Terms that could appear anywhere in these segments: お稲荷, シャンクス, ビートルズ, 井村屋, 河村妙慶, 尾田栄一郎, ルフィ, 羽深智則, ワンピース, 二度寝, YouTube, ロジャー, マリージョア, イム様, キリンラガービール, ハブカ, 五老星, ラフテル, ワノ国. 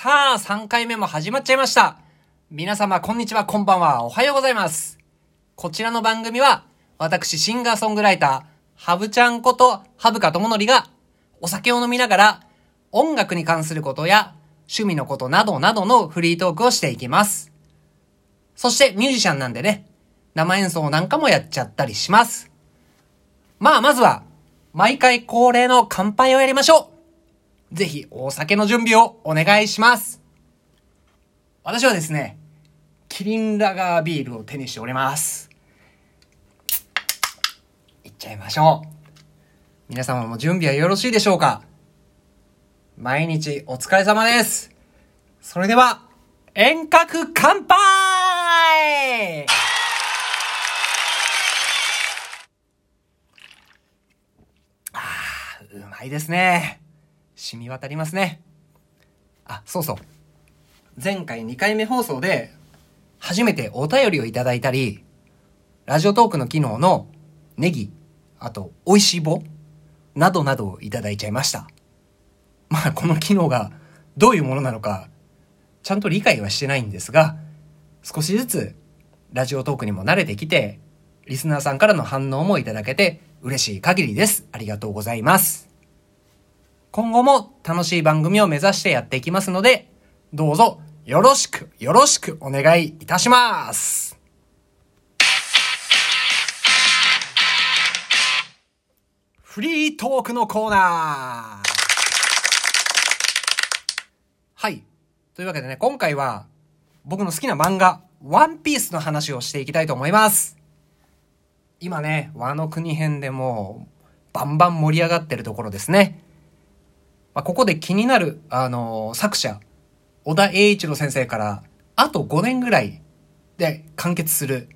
さあ3回目も始まっちゃいました。皆様こんにちは、こんばんは、おはようございます。こちらの番組は私シンガーソングライターハブちゃんことハブカとものりがお酒を飲みながら音楽に関することや趣味のことなどなどのフリートークをしていきます。そしてミュージシャンなんでね、生演奏なんかもやっちゃったりします。まずは毎回恒例の乾杯をやりましょう。ぜひお酒の準備をお願いします。私はですね、キリンラガービールを手にしております。いっちゃいましょう。皆様も準備はよろしいでしょうか。毎日お疲れ様です。それでは遠隔乾杯。うまいですね。染み渡りますね。あ、そうそう。前回2回目放送で初めてお便りをいただいたり、ラジオトークの機能のネギ、あと美味しい棒などなどをいただいちゃいました。この機能がどういうものなのかちゃんと理解はしてないんですが、少しずつラジオトークにも慣れてきて、リスナーさんからの反応もいただけて嬉しい限りです。ありがとうございます。今後も楽しい番組を目指してやっていきますので、どうぞよろしくお願いいたします。フリートークのコーナー。はい。というわけでね、今回は僕の好きな漫画、ワンピースの話をしていきたいと思います。今ね、ワノ国編でもうバンバン盛り上がってるところですね。ここで気になる、作者、尾田栄一郎先生から、あと5年ぐらいで完結するっ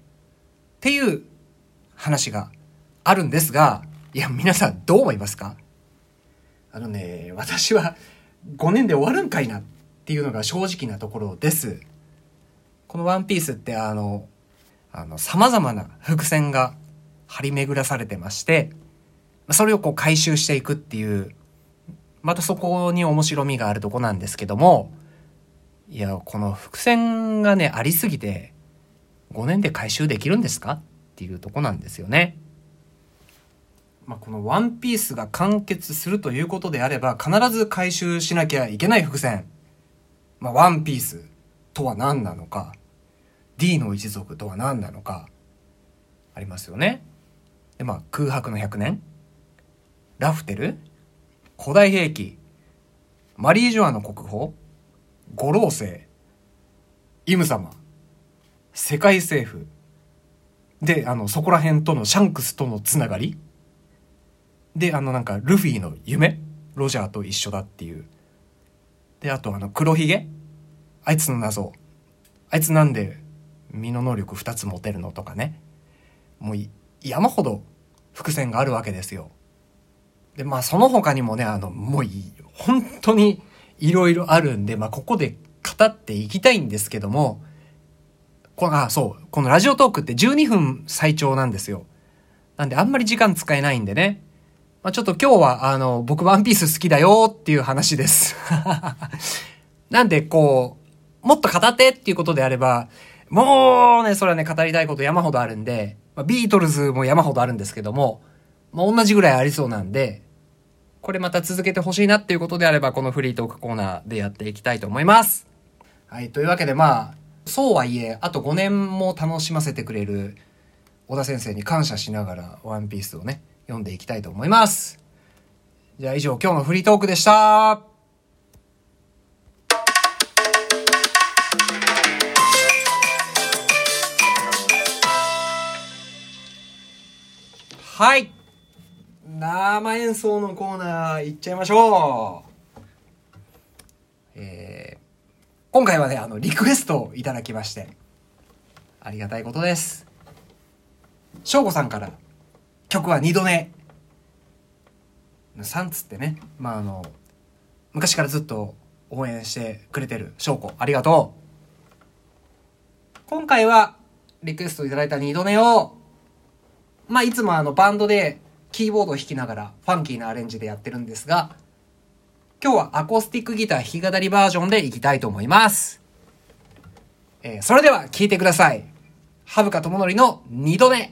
ていう話があるんですが、いや、皆さんどう思いますか？私は5年で終わるんかいなっていうのが正直なところです。このワンピースって様々な伏線が張り巡らされてまして、それをこう回収していくっていう、またそこに面白みがあるとこなんですけども、いや、この伏線がね、ありすぎて、5年で回収できるんですかっていうとこなんですよね。このワンピースが完結するということであれば、必ず回収しなきゃいけない伏線。ワンピースとは何なのか、D の一族とは何なのか、ありますよね。で、空白の100年、ラフテル、古代兵器、マリージョアの国宝、五老星、イム様、世界政府で、そこら辺とのシャンクスとのつながりで、ルフィの夢、ロジャーと一緒だっていうで、あと黒ひげ、あいつの謎、あいつなんで身の能力2つ持てるのとかね、もう山ほど伏線があるわけですよ。で、その他にもね、もう本当にいろいろあるんで、ここで語っていきたいんですけども、このラジオトークって12分最長なんですよ。なんであんまり時間使えないんでね、ちょっと今日は僕ワンピース好きだよっていう話です。なんでもっと語ってっていうことであれば、もうね、それはね、語りたいこと山ほどあるんで、ビートルズも山ほどあるんですけども、同じぐらいありそうなんで、これまた続けてほしいなっていうことであれば、このフリートークコーナーでやっていきたいと思います。はい、というわけでそうはいえ、あと5年も楽しませてくれる尾田先生に感謝しながら、ワンピースをね、読んでいきたいと思います。じゃあ以上、今日のフリートークでした。はい。生演奏のコーナー行っちゃいましょう。今回はね、リクエストをいただきまして、ありがたいことです。翔吾さんから、曲は二度寝。3つってね、昔からずっと応援してくれてる翔吾、ありがとう。今回は、リクエストいただいた二度寝を、いつもバンドでキーボードを弾きながらファンキーなアレンジでやってるんですが、今日はアコースティックギター弾き語りバージョンでいきたいと思います。それでは聴いてください。羽深智則の2度目。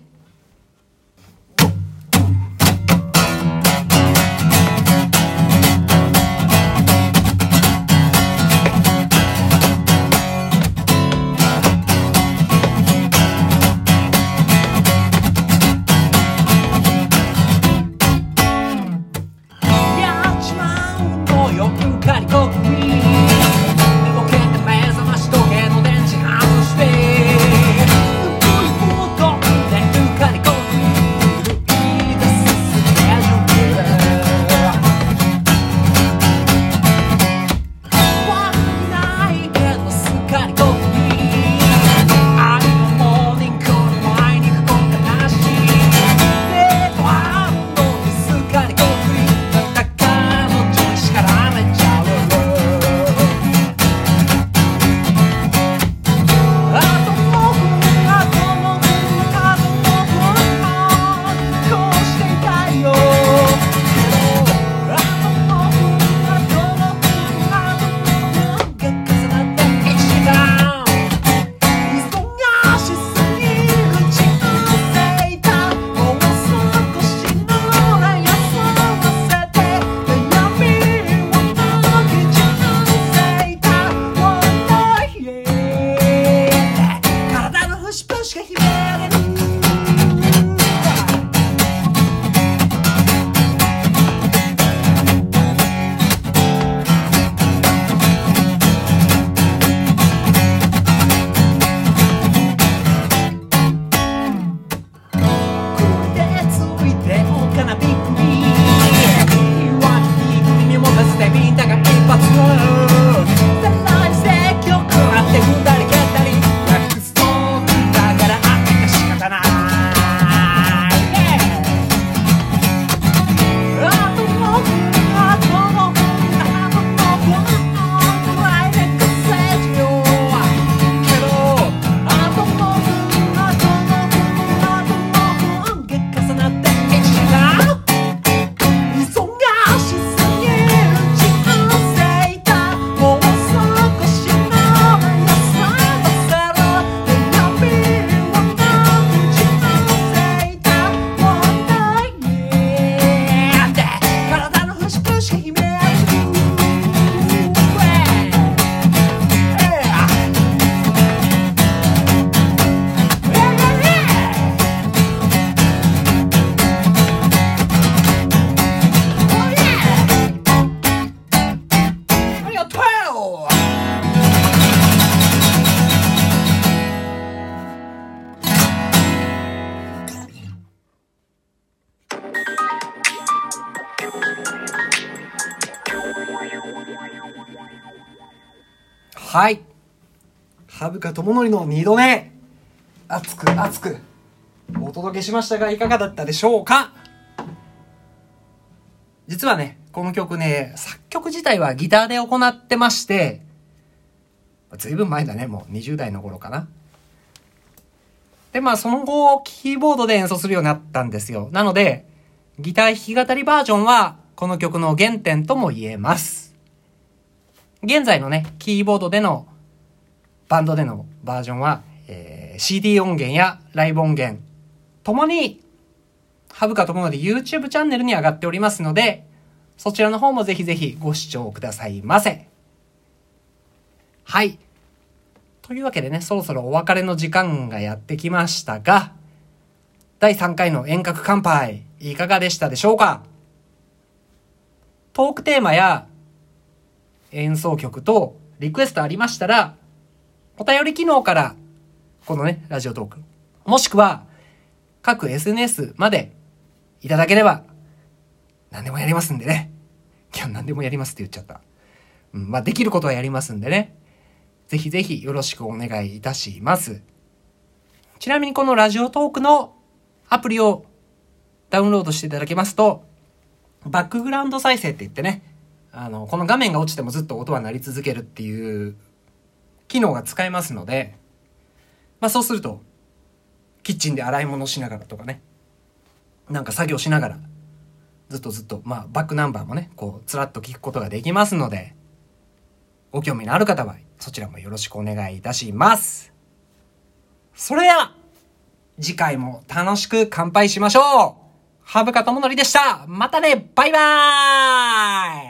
はい、羽深智則の2度目、熱くお届けしましたがいかがだったでしょうか。実はね、この曲ね、作曲自体はギターで行ってまして、ずいぶん前だね、もう20代の頃かな。で、まあその後キーボードで演奏するようになったんですよ。なのでギター弾き語りバージョンはこの曲の原点とも言えます。現在のね、キーボードでのバンドでのバージョンは、CD 音源やライブ音源ともに羽深智則 YouTube チャンネルに上がっておりますので、そちらの方もぜひぜひご視聴くださいませ。はい、というわけでね、そろそろお別れの時間がやってきましたが、第3回の遠隔乾杯いかがでしたでしょうか。トークテーマや演奏曲とリクエストありましたら、お便り機能からこのねラジオトーク、もしくは各 SNS までいただければ何でもやりますんでね。いや、何でもやりますって言っちゃった、まあできることはやりますんでね、ぜひぜひよろしくお願いいたします。ちなみにこのラジオトークのアプリをダウンロードしていただけますと、バックグラウンド再生って言ってね、この画面が落ちてもずっと音は鳴り続けるっていう機能が使えますので、まあそうするとキッチンで洗い物しながらとかね、なんか作業しながらずっとずっと、まあ、バックナンバーもねこうつらっと聞くことができますので、ご興味のある方はそちらもよろしくお願いいたします。それでは次回も楽しく乾杯しましょう。羽深智則でした。またね、バイバーイ。